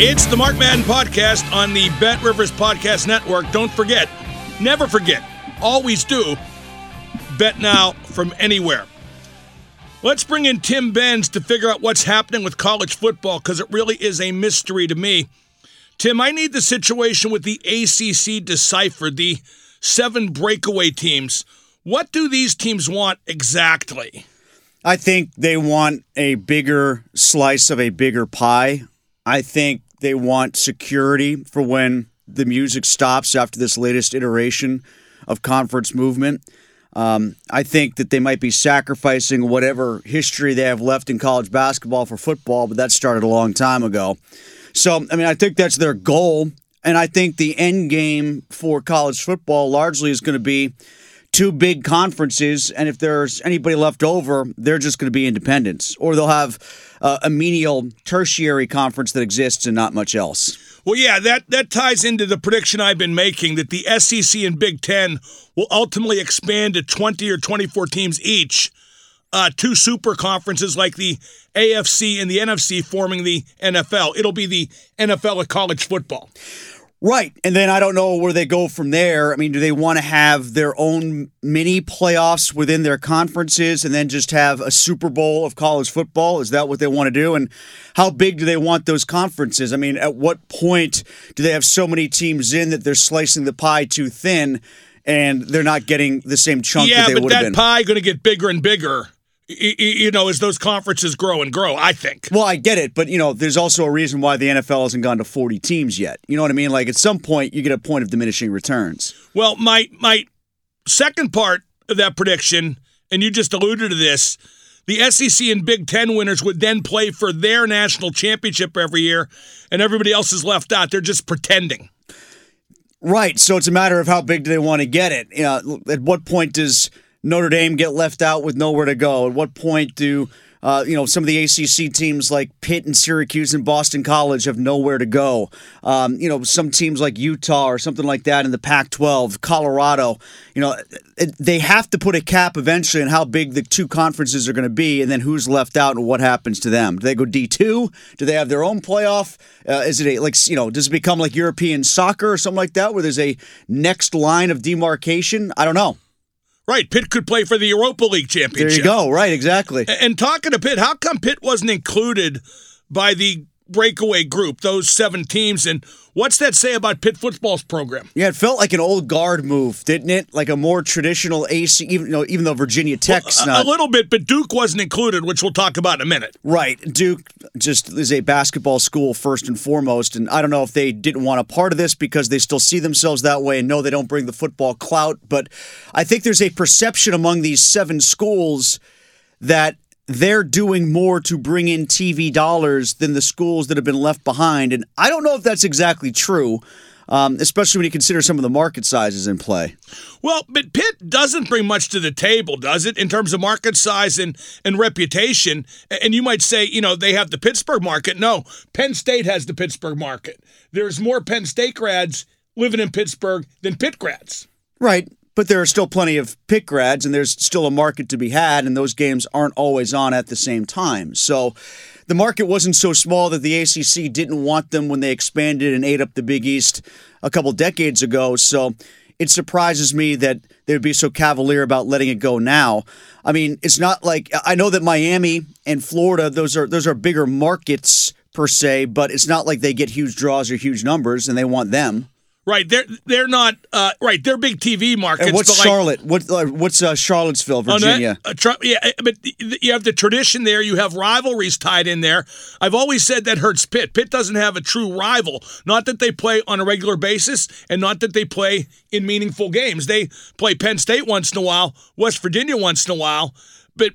It's the Mark Madden Podcast on the BetRivers Podcast Network. Don't forget, never forget, always do, bet now from anywhere. Let's bring in Tim Benz to figure out what's happening with college football, because it really is a mystery to me. Tim, I need the situation with the ACC deciphered, the 7 breakaway teams. What do these teams want exactly? I think they want a bigger slice of a bigger pie. I think they want security for when the music stops after this latest iteration of conference movement. I think that they might be sacrificing whatever history they have left in college basketball for football, but that started a long time ago. So, I mean, I think that's their goal, and I think the end game for college football largely is going to be 2 big conferences, and if there's anybody left over, they're just going to be independents, or they'll have a menial tertiary conference that exists and not much else. Well, yeah, that ties into the prediction I've been making that the SEC and Big Ten will ultimately expand to 20 or 24 teams each, 2 super conferences like the AFC and the NFC forming the NFL. It'll be the NFL of college football. Right, and then I don't know where they go from there. I mean, do they want to have their own mini playoffs within their conferences and then just have a Super Bowl of college football? Is that what they want to do? And how big do they want those conferences? I mean, at what point do they have so many teams in that they're slicing the pie too thin and they're not getting the same chunk that they would have been? Yeah, but that pie going to get bigger and bigger, you know, as those conferences grow and grow, I think. Well, I get it, but, you know, there's also a reason why the NFL hasn't gone to 40 teams yet. You know what I mean? Like, at some point, you get a point of diminishing returns. Well, my second part of that prediction, and you just alluded to this, the SEC and Big Ten winners would then play for their national championship every year, and everybody else is left out. They're just pretending. Right, so it's a matter of how big do they want to get it. You know, at what point does Notre Dame get left out with nowhere to go? At what point do some of the ACC teams like Pitt and Syracuse and Boston College have nowhere to go? Some teams like Utah or something like that in the Pac-12, Colorado, they have to put a cap eventually on how big the 2 conferences are going to be and then who's left out and what happens to them. Do they go D2? Do they have their own playoff? Is it does it become like European soccer or something like that where there's a next line of demarcation? I don't know. Right, Pitt could play for the Europa League championship. There you go, right, exactly. And talking to Pitt, how come Pitt wasn't included by the breakaway group, those 7 teams, and what's that say about Pitt football's program? Yeah, it felt like an old guard move, didn't it? Like a more traditional AC, even though Virginia Tech's not. A little bit, but Duke wasn't included, which we'll talk about in a minute. Right, Duke just is a basketball school first and foremost, and I don't know if they didn't want a part of this because they still see themselves that way and know they don't bring the football clout, but I think there's a perception among these 7 schools that they're doing more to bring in TV dollars than the schools that have been left behind. And I don't know if that's exactly true, especially when you consider some of the market sizes in play. Well, but Pitt doesn't bring much to the table, does it, in terms of market size and reputation? And you might say, they have the Pittsburgh market. No, Penn State has the Pittsburgh market. There's more Penn State grads living in Pittsburgh than Pitt grads. Right. But there are still plenty of Pitt grads, and there's still a market to be had, and those games aren't always on at the same time. So the market wasn't so small that the ACC didn't want them when they expanded and ate up the Big East a couple decades ago. So it surprises me that they would be so cavalier about letting it go now. I mean, it's not like I know that Miami and Florida, those are bigger markets per se, but it's not like they get huge draws or huge numbers and they want them. Right, they're not right. They're big TV markets. And what's but Charlotte? Like, what's Charlottesville, Virginia? But you have the tradition there. You have rivalries tied in there. I've always said that hurts Pitt. Pitt doesn't have a true rival. Not that they play on a regular basis, and not that they play in meaningful games. They play Penn State once in a while, West Virginia once in a while, but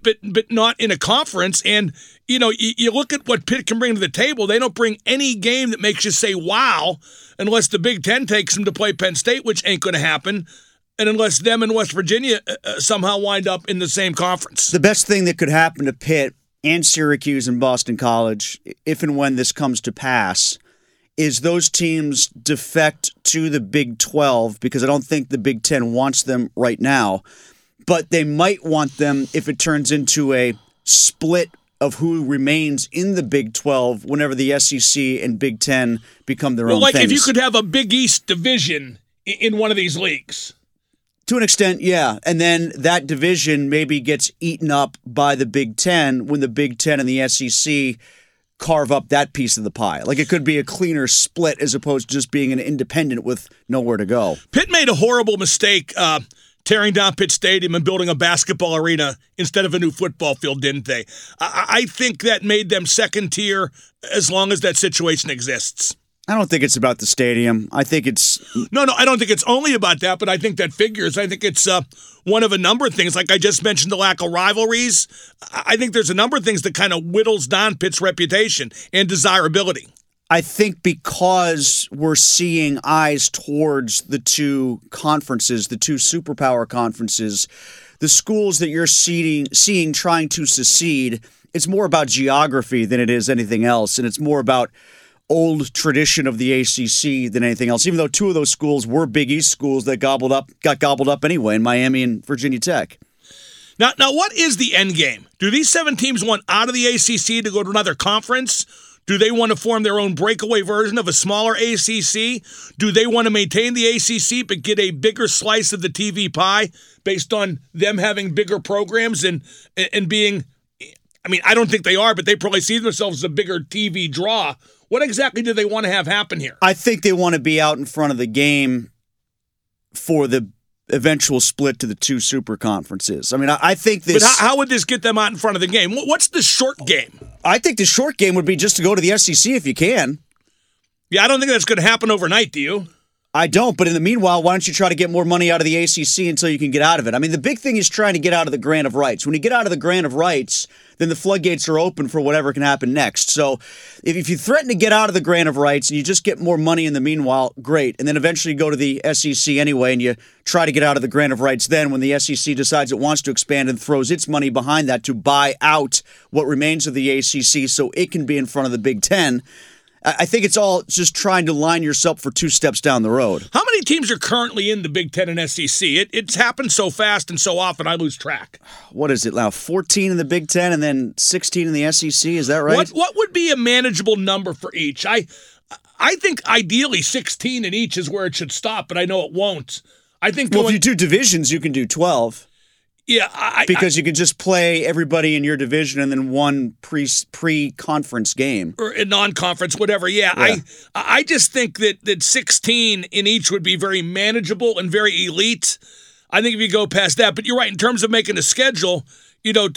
not in a conference. And you know, you look at what Pitt can bring to the table. They don't bring any game that makes you say wow. Unless the Big Ten takes them to play Penn State, which ain't going to happen, and unless them and West Virginia somehow wind up in the same conference. The best thing that could happen to Pitt and Syracuse and Boston College, if and when this comes to pass, is those teams defect to the Big 12, because I don't think the Big Ten wants them right now, but they might want them if it turns into a split of who remains in the Big 12 whenever the SEC and Big 10 become their own things. If you could have a Big East division in one of these leagues. To an extent, yeah. And then that division maybe gets eaten up by the Big 10 when the Big 10 and the SEC carve up that piece of the pie. Like, it could be a cleaner split as opposed to just being an independent with nowhere to go. Pitt made a horrible mistake tearing down Pitt Stadium and building a basketball arena instead of a new football field, didn't they? I think that made them second tier as long as that situation exists. I don't think it's about the stadium. I think it's... No, I don't think it's only about that, but I think that figures. I think it's one of a number of things. Like I just mentioned, the lack of rivalries. I think there's a number of things that kind of whittles down Pitt's reputation and desirability. I think because we're seeing eyes towards the two conferences, the two superpower conferences, the schools that you're seeing trying to secede, it's more about geography than it is anything else. And it's more about old tradition of the ACC than anything else, even though two of those schools were Big East schools that got gobbled up anyway in Miami and Virginia Tech. Now, what is the end game? Do these seven teams want out of the ACC to go to another conference? Do they want to form their own breakaway version of a smaller ACC? Do they want to maintain the ACC but get a bigger slice of the TV pie based on them having bigger programs and being, I mean, I don't think they are, but they probably see themselves as a bigger TV draw. What exactly do they want to have happen here? I think they want to be out in front of the game for the eventual split to the two super conferences. I mean, I think this... But how would this get them out in front of the game? What's the short game? I think the short game would be just to go to the SEC if you can. Yeah, I don't think that's going to happen overnight, do you? I don't, but in the meanwhile, why don't you try to get more money out of the ACC until you can get out of it? I mean, the big thing is trying to get out of the grant of rights. When you get out of the grant of rights, then the floodgates are open for whatever can happen next. So if you threaten to get out of the grant of rights and you just get more money in the meanwhile, great. And then eventually you go to the SEC anyway and you try to get out of the grant of rights then when the SEC decides it wants to expand and throws its money behind that to buy out what remains of the ACC so it can be in front of the Big Ten. I think it's all just trying to line yourself for two steps down the road. How many teams are currently in the Big Ten and SEC? It's happened so fast and so often, I lose track. What is it now? 14 in the Big Ten and then 16 in the SEC? Is that right? What would be a manageable number for each? I think ideally 16 in each is where it should stop, but I know it won't. I think. Well, if you do divisions, you can do 12. Yeah, because you could just play everybody in your division and then one pre-conference game. Or a non-conference, whatever, yeah. I just think that 16 in each would be very manageable and very elite. I think if you go past that. But you're right, in terms of making a schedule, you know,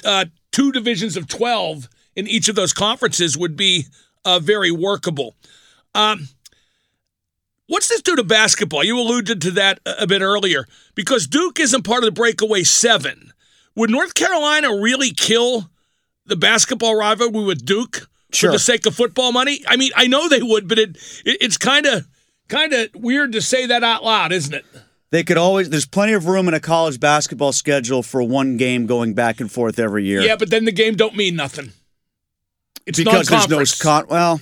two divisions of 12 in each of those conferences would be very workable. What's this do to basketball? You alluded to that a bit earlier. Because Duke isn't part of the breakaway seven, would North Carolina really kill the basketball rivalry with Duke for the sake of football money? I mean, I know they would, but it's kind of weird to say that out loud, isn't it? They could always. There's plenty of room in a college basketball schedule for one game going back and forth every year. Yeah, but then the game don't mean nothing. It's because non-conference. There's no well.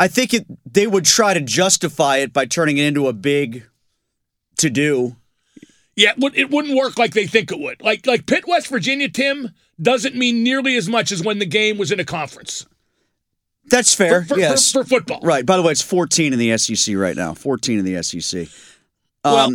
I think they would try to justify it by turning it into a big to-do. Yeah, it wouldn't work like they think it would. Like Pitt, West Virginia, Tim, doesn't mean nearly as much as when the game was in a conference. That's fair, yes. For football. Right. By the way, it's 14 in the SEC right now. 14 in the SEC. But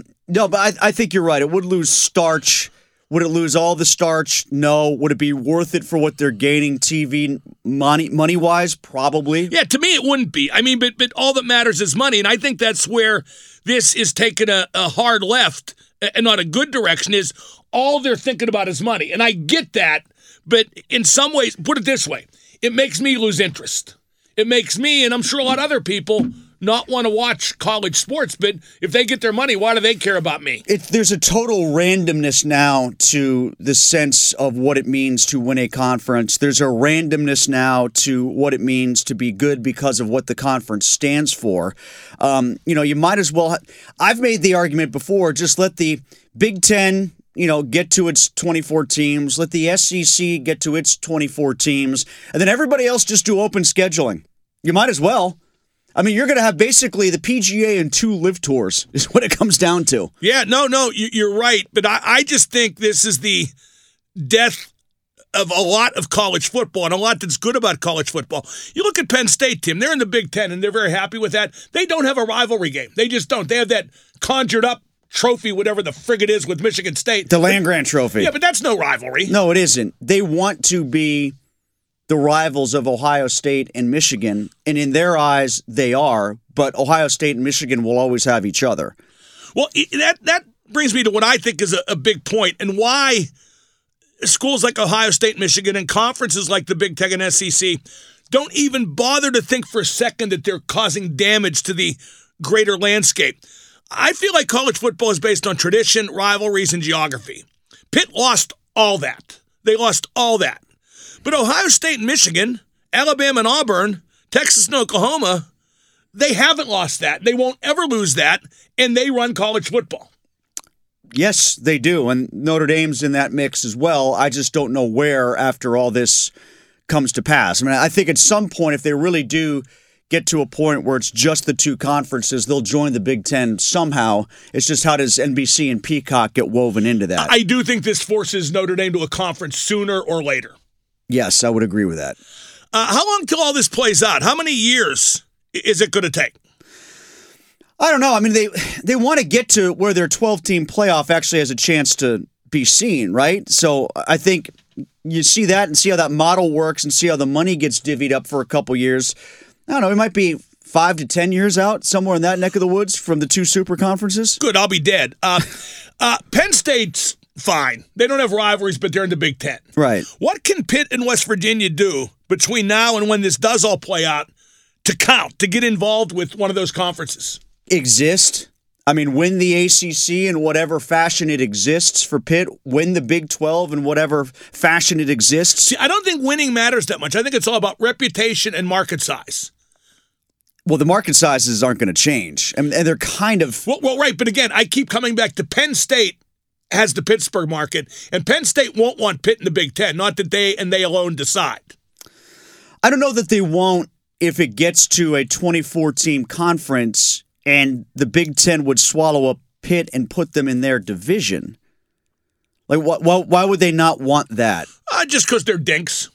I think you're right. It would lose starch Would it lose all the starch? No. Would it be worth it for what they're gaining TV money-wise? Probably. Yeah, to me it wouldn't be. I mean, but all that matters is money, and I think that's where this is taking a hard left and not a good direction is all they're thinking about is money. And I get that, but in some ways, put it this way, it makes me lose interest. It makes me, and I'm sure a lot of other people, not want to watch college sports, but if they get their money, why do they care about me? There's a total randomness now to the sense of what it means to win a conference. There's a randomness now to what it means to be good because of what the conference stands for. You might as well... I've made the argument before, just let the Big Ten... get to its 24 teams, let the SEC get to its 24 teams, and then everybody else just do open scheduling. You might as well. I mean, you're going to have basically the PGA and two live tours is what it comes down to. Yeah, no, you're right. But I just think this is the death of a lot of college football and a lot that's good about college football. You look at Penn State, Tim, they're in the Big Ten, and they're very happy with that. They don't have a rivalry game. They just don't. They have that conjured up trophy, whatever the frig it is, with Michigan State. The Land Grant Trophy. Yeah, but that's no rivalry. No, it isn't. They want to be the rivals of Ohio State and Michigan, and in their eyes, they are, but Ohio State and Michigan will always have each other. Well, that brings me to what I think is a big point, and why schools like Ohio State, Michigan, and conferences like the Big Ten and SEC don't even bother to think for a second that they're causing damage to the greater landscape. I feel like college football is based on tradition, rivalries, and geography. Pitt lost all that. They lost all that. But Ohio State and Michigan, Alabama and Auburn, Texas and Oklahoma, they haven't lost that. They won't ever lose that, and they run college football. Yes, they do, and Notre Dame's in that mix as well. I just don't know where after all this comes to pass. I mean, I think at some point, if they really do get to a point where it's just the two conferences, they'll join the Big Ten somehow. It's just how does NBC and Peacock get woven into that? I do think this forces Notre Dame to a conference sooner or later. Yes, I would agree with that. How long till all this plays out? How many years is it going to take? I don't know. I mean, they want to get to where their 12-team playoff actually has a chance to be seen, right? So I think you see that and see how that model works and see how the money gets divvied up for a couple years. I don't know, it might be 5 to 10 years out, somewhere in that neck of the woods from the two super conferences. Good, I'll be dead. Penn State's fine. They don't have rivalries, but they're in the Big Ten. Right. What can Pitt and West Virginia do between now and when this does all play out to count, to get involved with one of those conferences? Exist. I mean, win the ACC in whatever fashion it exists for Pitt, win the Big 12 in whatever fashion it exists. See, I don't think winning matters that much. I think it's all about reputation and market size. Well, the market sizes aren't going to change. I mean, and they're kind of... Well, right, but again, I keep coming back to Penn State has the Pittsburgh market, and Penn State won't want Pitt in the Big Ten, not that they and they alone decide. I don't know that they won't if it gets to a 24-team conference and the Big Ten would swallow up Pitt and put them in their division. Like, why would they not want that? Just because they're dinks.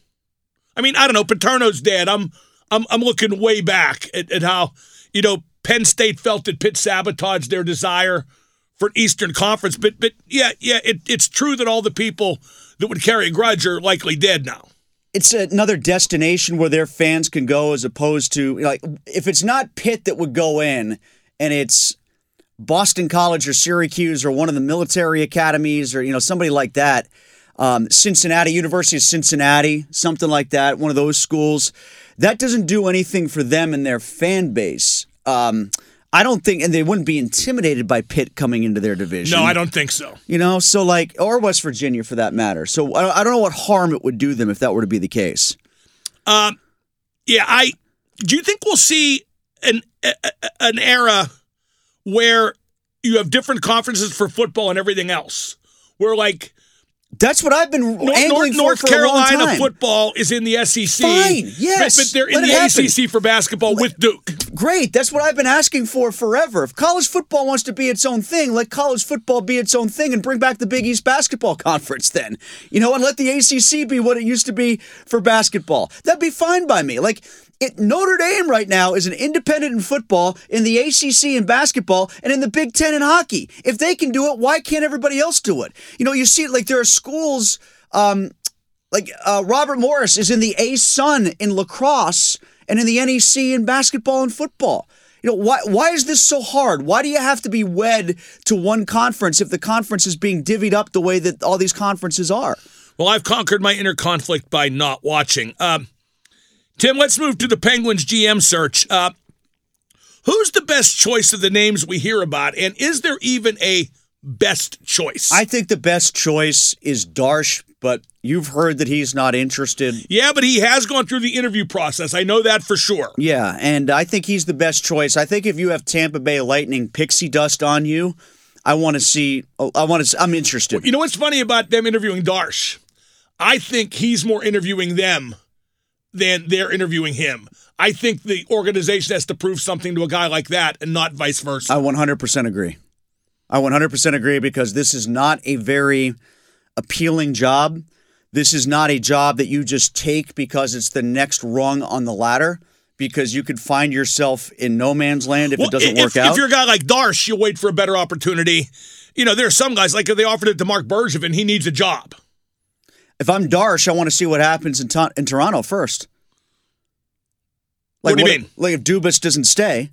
I mean, I don't know. Paterno's dead. I'm looking way back at how, Penn State felt that Pitt sabotaged their desire for an Eastern Conference. But yeah, it's true that all the people that would carry a grudge are likely dead now. It's another destination where their fans can go as opposed to, if it's not Pitt that would go in and it's Boston College or Syracuse or one of the military academies or, somebody like that, University of Cincinnati, something like that, one of those schools. That doesn't do anything for them and their fan base. I don't think, and they wouldn't be intimidated by Pitt coming into their division. No, I don't think so. Or West Virginia for that matter. So I don't know what harm it would do them if that were to be the case. Do you think we'll see an era where you have different conferences for football and everything else? Where that's what I've been angling for a long time. North Carolina football is in the SEC. Fine, yes. But they're in the ACC for basketball with Duke. Great. That's what I've been asking for forever. If college football wants to be its own thing, let college football be its own thing and bring back the Big East Basketball Conference then. And let the ACC be what it used to be for basketball. That'd be fine by me. Notre Dame right now is an independent in football, in the ACC in basketball, and in the Big Ten in hockey. If they can do it, why can't everybody else do it? You know, you see, like, there are schools, like Robert Morris is in the A-Sun in lacrosse and in the NEC in basketball and football. You know, why is this so hard? Why do you have to be wed to one conference if the conference is being divvied up the way that all these conferences are? Well, I've conquered my inner conflict by not watching. Tim, let's move to the Penguins GM search. Who's the best choice of the names we hear about, and is there even a best choice? I think the best choice is Darsh, but you've heard that he's not interested. Yeah, but he has gone through the interview process. I know that for sure. Yeah, and I think he's the best choice. I think if you have Tampa Bay Lightning pixie dust on you, I'm interested. Well, you know what's funny about them interviewing Darsh? I think he's more interviewing them than they're interviewing him. I think the organization has to prove something to a guy like that and not vice versa. I 100% agree. I 100% agree because this is not a very appealing job. This is not a job that you just take because it's the next rung on the ladder, because you could find yourself in no man's land if it doesn't work out. If you're a guy like Darsh, you'll wait for a better opportunity. You know, there are some guys, like if they offered it to Marc Bergevin, he needs a job. If I'm Darsh, I want to see what happens in Toronto first. Like, what do you mean? Like if Dubas doesn't stay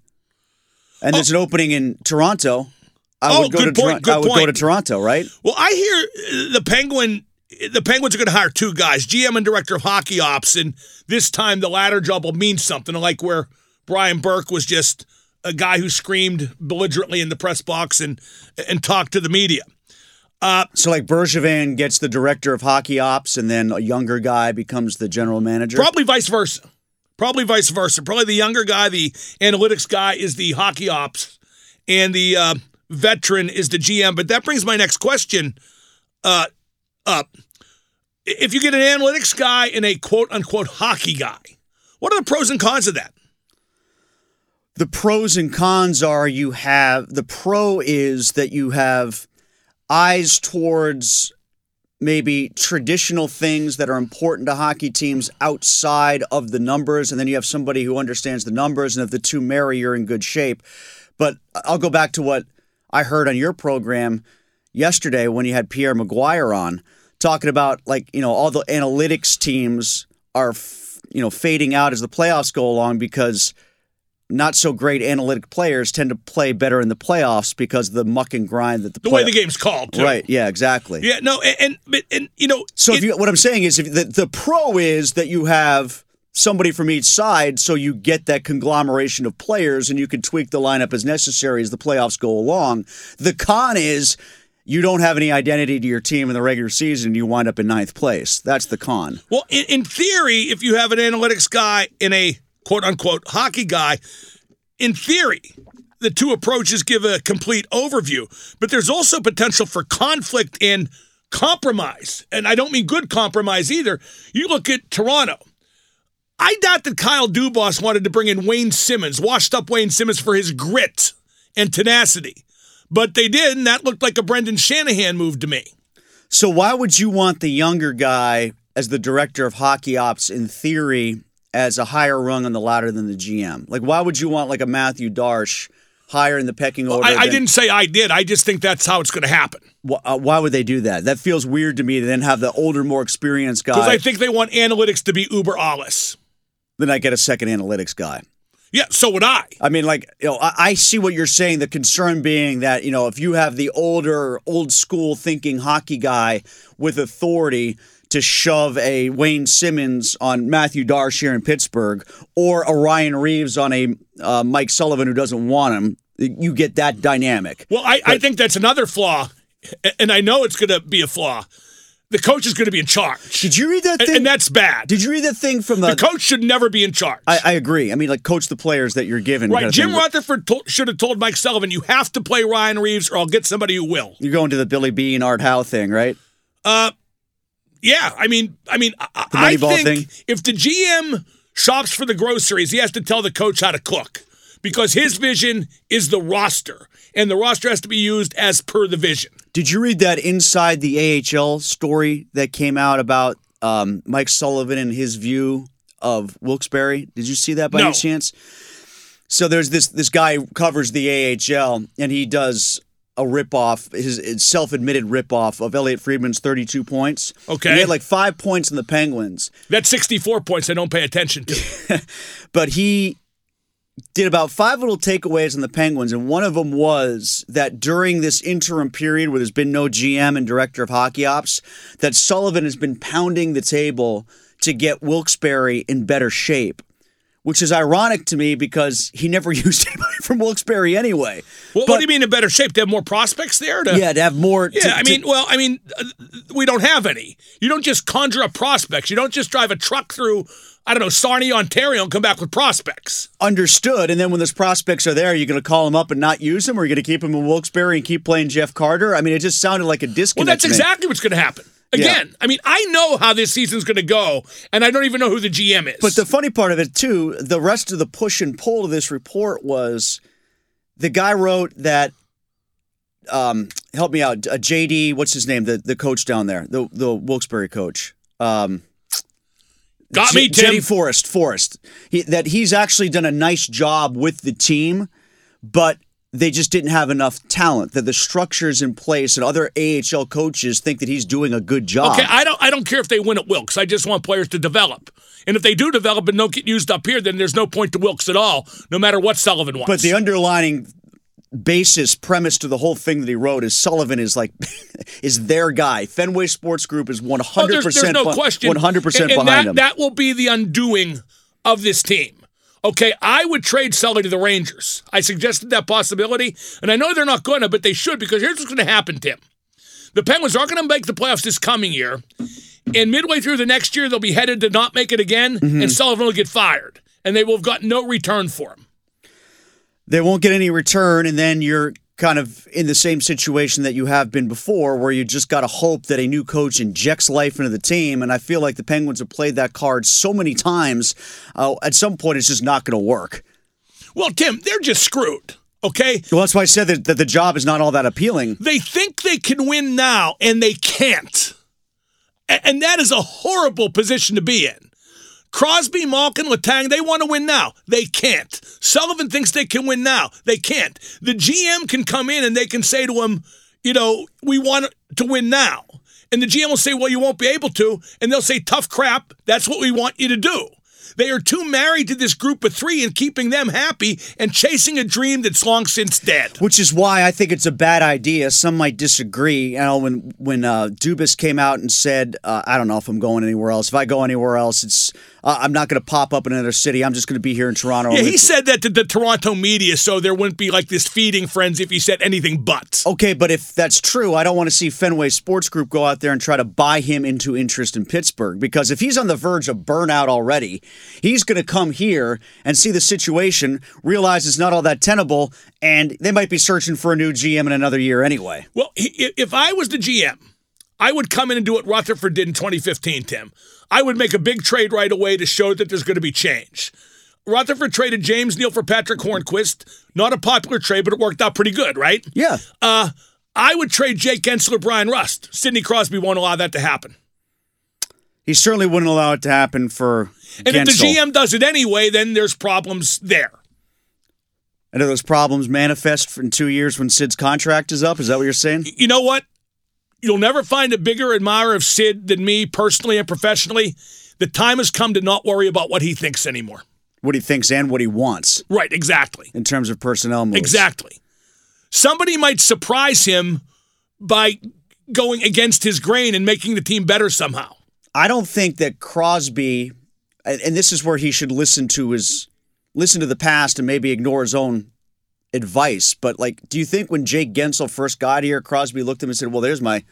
and there's an opening in Toronto, I would go to Toronto, right? Well, I hear the Penguins are going to hire two guys, GM and Director of Hockey Ops, and this time the latter job will mean something, like where Brian Burke was just a guy who screamed belligerently in the press box and talked to the media. So like Bergevin gets the Director of Hockey Ops, and then a younger guy becomes the general manager? Probably vice versa. Probably the younger guy, the analytics guy, is the Hockey Ops, and the veteran is the GM. But that brings my next question up. If you get an analytics guy and a quote-unquote hockey guy, what are the pros and cons of that? The pros and cons are the pro is that you have eyes towards maybe traditional things that are important to hockey teams outside of the numbers, and then you have somebody who understands the numbers, and if the two marry, you're in good shape. But I'll go back to what I heard on your program yesterday when you had Pierre McGuire on, talking about, like, you know, all the analytics teams are, fading out as the playoffs go along because not so great analytic players tend to play better in the playoffs because of the muck and grind that the way the game's called, too. Right? Yeah, exactly. Yeah, no, and you know. So what I'm saying is, if the pro is that you have somebody from each side, so you get that conglomeration of players and you can tweak the lineup as necessary as the playoffs go along. The con is you don't have any identity to your team in the regular season and you wind up in ninth place. That's the con. Well, in theory, if you have an analytics guy and a quote-unquote hockey guy, in theory, the two approaches give a complete overview. But there's also potential for conflict and compromise. And I don't mean good compromise either. You look at Toronto. I doubt that Kyle Dubas wanted to bring in Wayne Simmons, washed up Wayne Simmons, for his grit and tenacity. But they did, and that looked like a Brendan Shanahan move to me. So why would you want the younger guy as the Director of Hockey Ops, in theory, as a higher rung on the ladder than the GM? Like, why would you want, like, a Matthew Darsh higher in the pecking order? Well, I didn't say I did. I just think that's how it's going to happen. Why would they do that? That feels weird to me, to then have the older, more experienced guy. Because I think they want analytics to be uber alles. Then I get a second analytics guy. Yeah, so would I. I mean, like, you know, I see what you're saying. The concern being that, you know, if you have the older, old school thinking hockey guy with authority to shove a Wayne Simmons on Matthew Darsh here in Pittsburgh, or a Ryan Reeves on a Mike Sullivan who doesn't want him, you get that dynamic. Well, I think that's another flaw, and I know it's going to be a flaw. The coach is going to be in charge. Did you read that thing? And that's bad. Did you read that thing from the coach should never be in charge. I agree. I mean, like, coach the players that you're given. Right. Jim Rutherford should have told Mike Sullivan, you have to play Ryan Reeves or I'll get somebody who will. You're going to the Billy Bean, Art Howe thing, right? Yeah. I mean, I think thing. If the GM shops for the groceries, he has to tell the coach how to cook, because his vision is the roster, and the roster has to be used as per the vision. Did you read that Inside the AHL story that came out about Mike Sullivan and his view of Wilkes-Barre. Did you see that by any chance? So there's this guy who covers the AHL, and he does a ripoff, his self-admitted ripoff of Elliot Friedman's 32 points. Okay. And he had like 5 points in the Penguins. That's 64 points I don't pay attention to. But he did about five little takeaways on the Penguins, and one of them was that during this interim period where there's been no GM and director of hockey ops, that Sullivan has been pounding the table to get Wilkes-Barre in better shape, which is ironic to me because he never used anybody from Wilkes-Barre anyway. Well, but what do you mean in better shape? To have more prospects there? To have more. Yeah, we don't have any. You don't just conjure up prospects. You don't just drive a truck through, Sarnia, Ontario, and come back with prospects. Understood. And then when those prospects are there, are you going to call them up and not use them? Or are you going to keep them in Wilkes-Barre and keep playing Jeff Carter? I mean, it just sounded like a disconnect. Well, that's exactly what's going to happen. Again, yeah. I mean, I know how this season's going to go, and I don't even know who the GM is. But the funny part of it, too, the rest of the push and pull of this report was the guy wrote that, help me out, J.D., what's his name, the coach down there, the Wilkes-Barre coach. Got me, Tim. J.D. Forrest. That he's actually done a nice job with the team, but they just didn't have enough talent, that the structure's in place, and other AHL coaches think that he's doing a good job. Okay, I don't care if they win at Wilkes. I just want players to develop. And if they do develop and don't get used up here, then there's no point to Wilkes at all, no matter what Sullivan wants. But the underlining premise to the whole thing that he wrote is Sullivan is like is their guy. Fenway Sports Group is 100% there's no question. 100% and behind him. That will be the undoing of this team. Okay, I would trade Sully to the Rangers. I suggested that possibility, and I know they're not going to, but they should, because here's what's going to happen, Tim. The Penguins aren't going to make the playoffs this coming year, and midway through the next year, they'll be headed to not make it again, and Sullivan will get fired, and they will have gotten no return for him. They won't get any return, and then you're kind of in the same situation that you have been before, where you just got to hope that a new coach injects life into the team. And I feel like the Penguins have played that card so many times. At some point, it's just not going to work. Well, Tim, they're just screwed. Okay. Well, that's why I said that the job is not all that appealing. They think they can win now, and they can't. And that is a horrible position to be in. Crosby, Malkin, Letang, they want to win now. They can't. Sullivan thinks they can win now. They can't. The GM can come in and they can say to him, we want to win now. And the GM will say, well, you won't be able to. And they'll say, tough crap. That's what we want you to do. They are too married to this group of three and keeping them happy and chasing a dream that's long since dead. Which is why I think it's a bad idea. Some might disagree. When Dubas came out and said, I don't know if I'm going anywhere else. If I go anywhere else, it's I'm not going to pop up in another city. I'm just going to be here in Toronto. Yeah, he said that to the Toronto media so there wouldn't be like this feeding frenzy if he said anything but. Okay, but if that's true, I don't want to see Fenway Sports Group go out there and try to buy him into interest in Pittsburgh, because if he's on the verge of burnout already, he's going to come here and see the situation, realize it's not all that tenable, and they might be searching for a new GM in another year anyway. Well, if I was the GM, I would come in and do what Rutherford did in 2015, Tim. I would make a big trade right away to show that there's going to be change. Rutherford traded James Neal for Patric Hornqvist. Not a popular trade, but it worked out pretty good, right? Yeah. I would trade Jake Guentzel or Brian Rust. Sidney Crosby won't allow that to happen. He certainly wouldn't allow it to happen for Guentzel. And if the GM does it anyway, then there's problems there. And do those problems manifest in 2 years when Sid's contract is up? Is that what you're saying? You know what? You'll never find a bigger admirer of Sid than me personally and professionally. The time has come to not worry about what he thinks anymore. What he thinks and what he wants. Right, exactly. In terms of personnel moves. Exactly. Somebody might surprise him by going against his grain and making the team better somehow. I don't think that Crosby, and this is where he should listen to the past and maybe ignore his own advice. But do you think when Jake Guentzel first got here, Crosby looked at him and said, "Well, there's my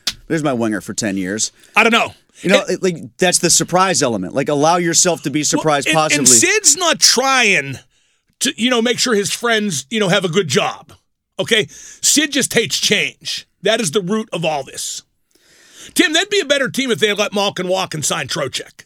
winger for 10 years"? I don't know. That's the surprise element. Allow yourself to be surprised positively. And Sid's not trying to make sure his friends have a good job. Okay, Sid just hates change. That is the root of all this. Tim, that'd be a better team if they let Malkin walk and sign Trocheck.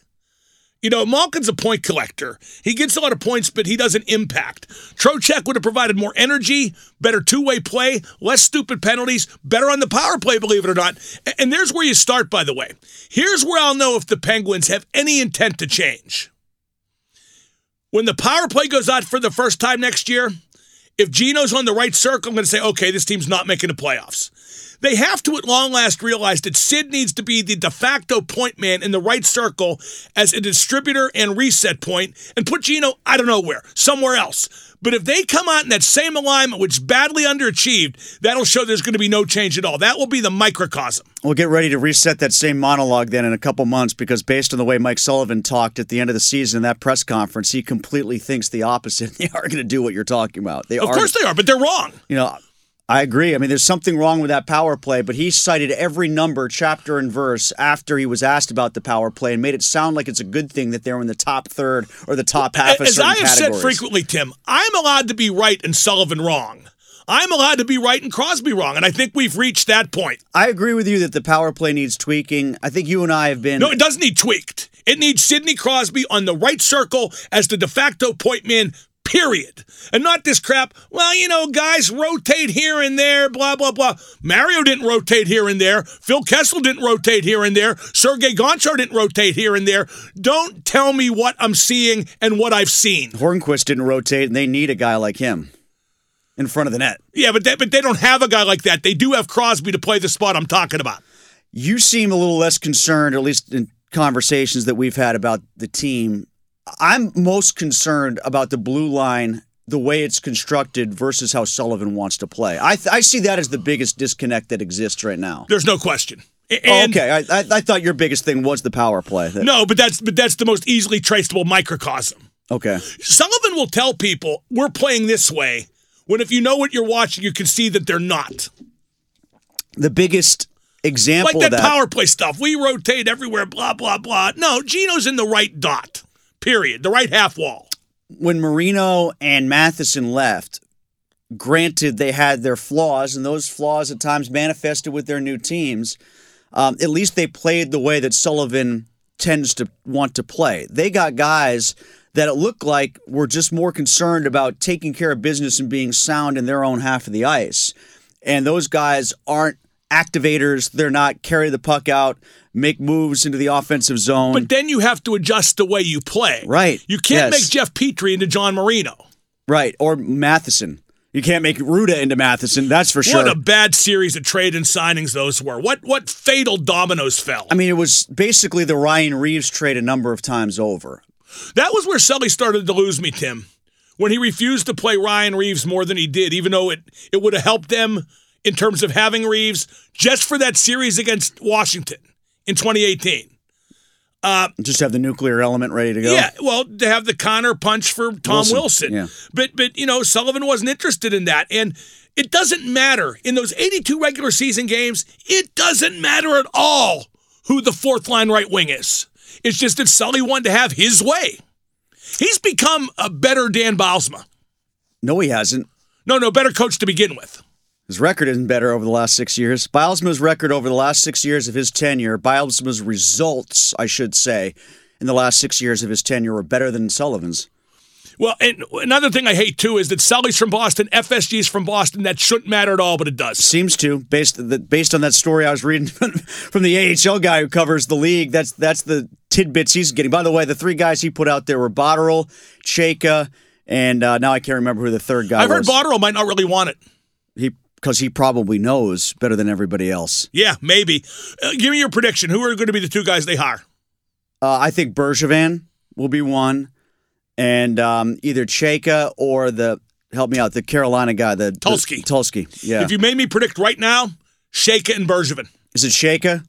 Malkin's a point collector. He gets a lot of points, but he doesn't impact. Trocheck would have provided more energy, better two-way play, less stupid penalties, better on the power play, believe it or not. And there's where you start, by the way. Here's where I'll know if the Penguins have any intent to change. When the power play goes out for the first time next year, if Geno's on the right circle, I'm going to say, okay, this team's not making the playoffs. They have to, at long last, realize that Sid needs to be the de facto point man in the right circle as a distributor and reset point, and put Geno, I don't know where, somewhere else. But if they come out in that same alignment, which badly underachieved, that'll show there's going to be no change at all. That will be the microcosm. We'll get ready to reset that same monologue then in a couple months, because based on the way Mike Sullivan talked at the end of the season in that press conference, he completely thinks the opposite. They are going to do what you're talking about. They are. Of course they are, but they're wrong. You know, I agree. I mean, there's something wrong with that power play, but he cited every number, chapter and verse, after he was asked about the power play and made it sound like it's a good thing that they're in the top third or the top half of certain categories. As I have said frequently, Tim, I'm allowed to be right and Sullivan wrong. I'm allowed to be right and Crosby wrong, and I think we've reached that point. I agree with you that the power play needs tweaking. I think you and I have been... No, it doesn't need tweaked. It needs Sidney Crosby on the right circle as the de facto point man, period. And not this crap, well, you know, guys rotate here and there, blah, blah, blah. Mario didn't rotate here and there. Phil Kessel didn't rotate here and there. Sergei Gonchar didn't rotate here and there. Don't tell me what I'm seeing and what I've seen. Hornqvist didn't rotate, and they need a guy like him in front of the net. Yeah, but they don't have a guy like that. They do have Crosby to play the spot I'm talking about. You seem a little less concerned, at least in conversations that we've had about the team. I'm most concerned about the blue line, the way it's constructed versus how Sullivan wants to play. I see that as the biggest disconnect that exists right now. There's no question. And, okay, I thought your biggest thing was the power play. No, but that's the most easily traceable microcosm. Okay. Sullivan will tell people, we're playing this way, when if you know what you're watching, you can see that they're not. The biggest example like that power play stuff. We rotate everywhere, blah, blah, blah. No, Geno's in the right dot. Period. The right half wall. When Marino and Matheson left, granted they had their flaws, and those flaws at times manifested with their new teams, at least they played the way that Sullivan tends to want to play. They got guys that it looked like were just more concerned about taking care of business and being sound in their own half of the ice. And those guys aren't activators. They're not carry the puck out, make moves into the offensive zone. But then you have to adjust the way you play. Right. You can't make Jeff Petrie into John Marino. Right. Or Matheson. You can't make Ruda into Matheson, that's for sure. What a bad series of trade and signings those were. What fatal dominoes fell? I mean, it was basically the Ryan Reeves trade a number of times over. That was where Sully started to lose me, Tim, when he refused to play Ryan Reeves more than he did, even though it would have helped them in terms of having Reeves just for that series against Washington in 2018. Just have the nuclear element ready to go? Yeah, well, to have the Connor punch for Tom Wilson. Yeah. But you know, Sullivan wasn't interested in that. And it doesn't matter. In those 82 regular season games, it doesn't matter at all who the fourth-line right wing is. It's just that Sully wanted to have his way. He's become a better Dan Bylsma. No, he hasn't. No, better coach to begin with. His record isn't better over the last 6 years. Bylsma's record over the last 6 years of his tenure, Bylsma's results, I should say, in the last 6 years of his tenure were better than Sullivan's. Well, and another thing I hate, too, is that Sully's from Boston, FSG's from Boston. That shouldn't matter at all, but it does. Seems to. Based on that story I was reading from the AHL guy who covers the league, that's the tidbits he's getting. By the way, the three guys he put out there were Botterill, Chayka, and now I can't remember who the third guy was. I've heard Botterill might not really want it. Because he probably knows better than everybody else. Yeah, maybe. Give me your prediction. Who are going to be the two guys they hire? I think Bergevin will be one, and either Chayka or the Carolina guy, the Tulsky. Tulsky, yeah. If you made me predict right now, Chayka and Bergevin. Is it Chayka?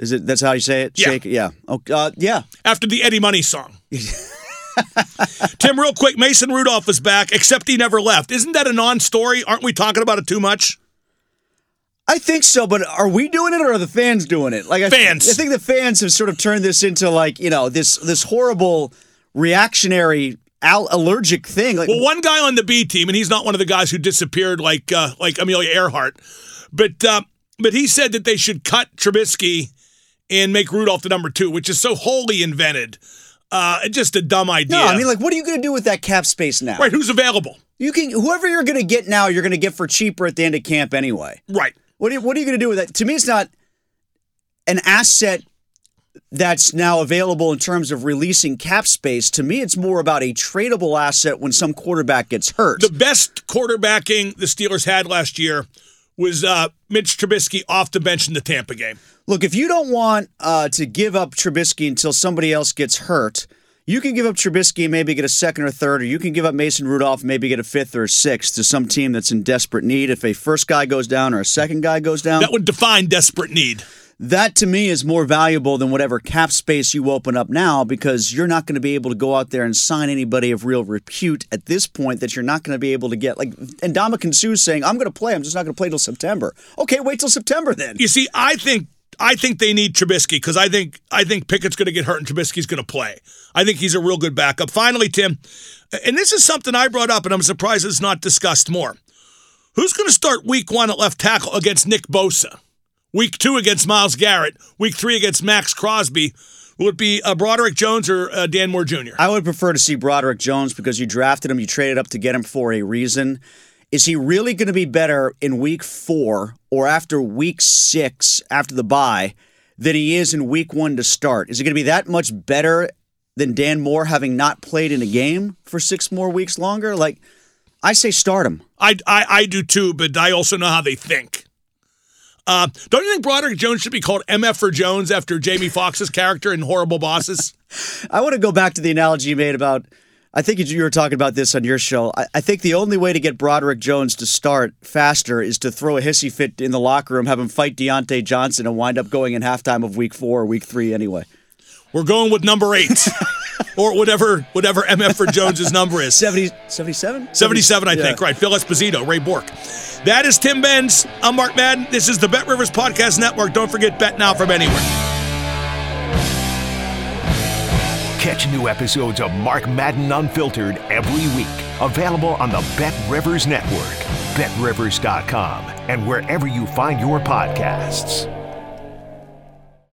That's how you say it? Yeah. Chayka? Yeah. Oh, yeah. After the Eddie Money song. Tim, real quick, Mason Rudolph is back, except he never left. Isn't that a non-story? Aren't we talking about it too much? I think so, but are we doing it or are the fans doing it? Like fans. I think the fans have sort of turned this into like, you know, this horrible reactionary allergic thing. Like, well, one guy on the B team, and he's not one of the guys who disappeared like Amelia Earhart, but he said that they should cut Trubisky and make Rudolph the number 2, which is so wholly invented. Just a dumb idea. No, I mean, like, what are you going to do with that cap space now? Right, who's available? Whoever you're going to get now, you're going to get for cheaper at the end of camp anyway. Right. What are you going to do with that? To me, it's not an asset that's now available in terms of releasing cap space. To me, it's more about a tradable asset when some quarterback gets hurt. The best quarterbacking the Steelers had last year was Mitch Trubisky off the bench in the Tampa game. Look, if you don't want to give up Trubisky until somebody else gets hurt, you can give up Trubisky and maybe get a second or third, or you can give up Mason Rudolph and maybe get a fifth or a sixth to some team that's in desperate need. If a first guy goes down or a second guy goes down. That would define desperate need. That, to me, is more valuable than whatever cap space you open up now, because you're not going to be able to go out there and sign anybody of real repute at this point that you're not going to be able to get. Like, and Ndamukong Suh's saying, I'm going to play. I'm just not going to play till September. Okay, wait till September then. You see, I think they need Trubisky, because I think Pickett's going to get hurt and Trubisky's going to play. I think he's a real good backup. Finally, Tim, and this is something I brought up, and I'm surprised it's not discussed more. Who's going to start week one at left tackle against Nick Bosa? Week two against Myles Garrett. Week three against Max Crosby. Will it be Broderick Jones or Dan Moore Jr.? I would prefer to see Broderick Jones, because you drafted him, you traded up to get him for a reason. Is he really going to be better in week four or after week six, after the bye, than he is in week one to start? Is he going to be that much better than Dan Moore, having not played in a game for 6 more weeks longer? Like, I say start him. I do too, but I also know how they think. Don't you think Broderick Jones should be called MF for Jones after Jamie Foxx's character in Horrible Bosses? I want to go back to the analogy you made about, I think you were talking about this on your show. I think the only way to get Broderick Jones to start faster is to throw a hissy fit in the locker room, have him fight Deontay Johnson, and wind up going in halftime of week four or week three anyway. We're going with number 8 or whatever MF for Jones' number is. 77? 77, I think. Yeah. Right. Phil Esposito, Ray Bork. That is Tim Benz. I'm Mark Madden. This is the Bet Rivers Podcast Network. Don't forget, bet now from anywhere. Catch new episodes of Mark Madden Unfiltered every week. Available on the Bet Rivers Network, BetRivers.com, and wherever you find your podcasts.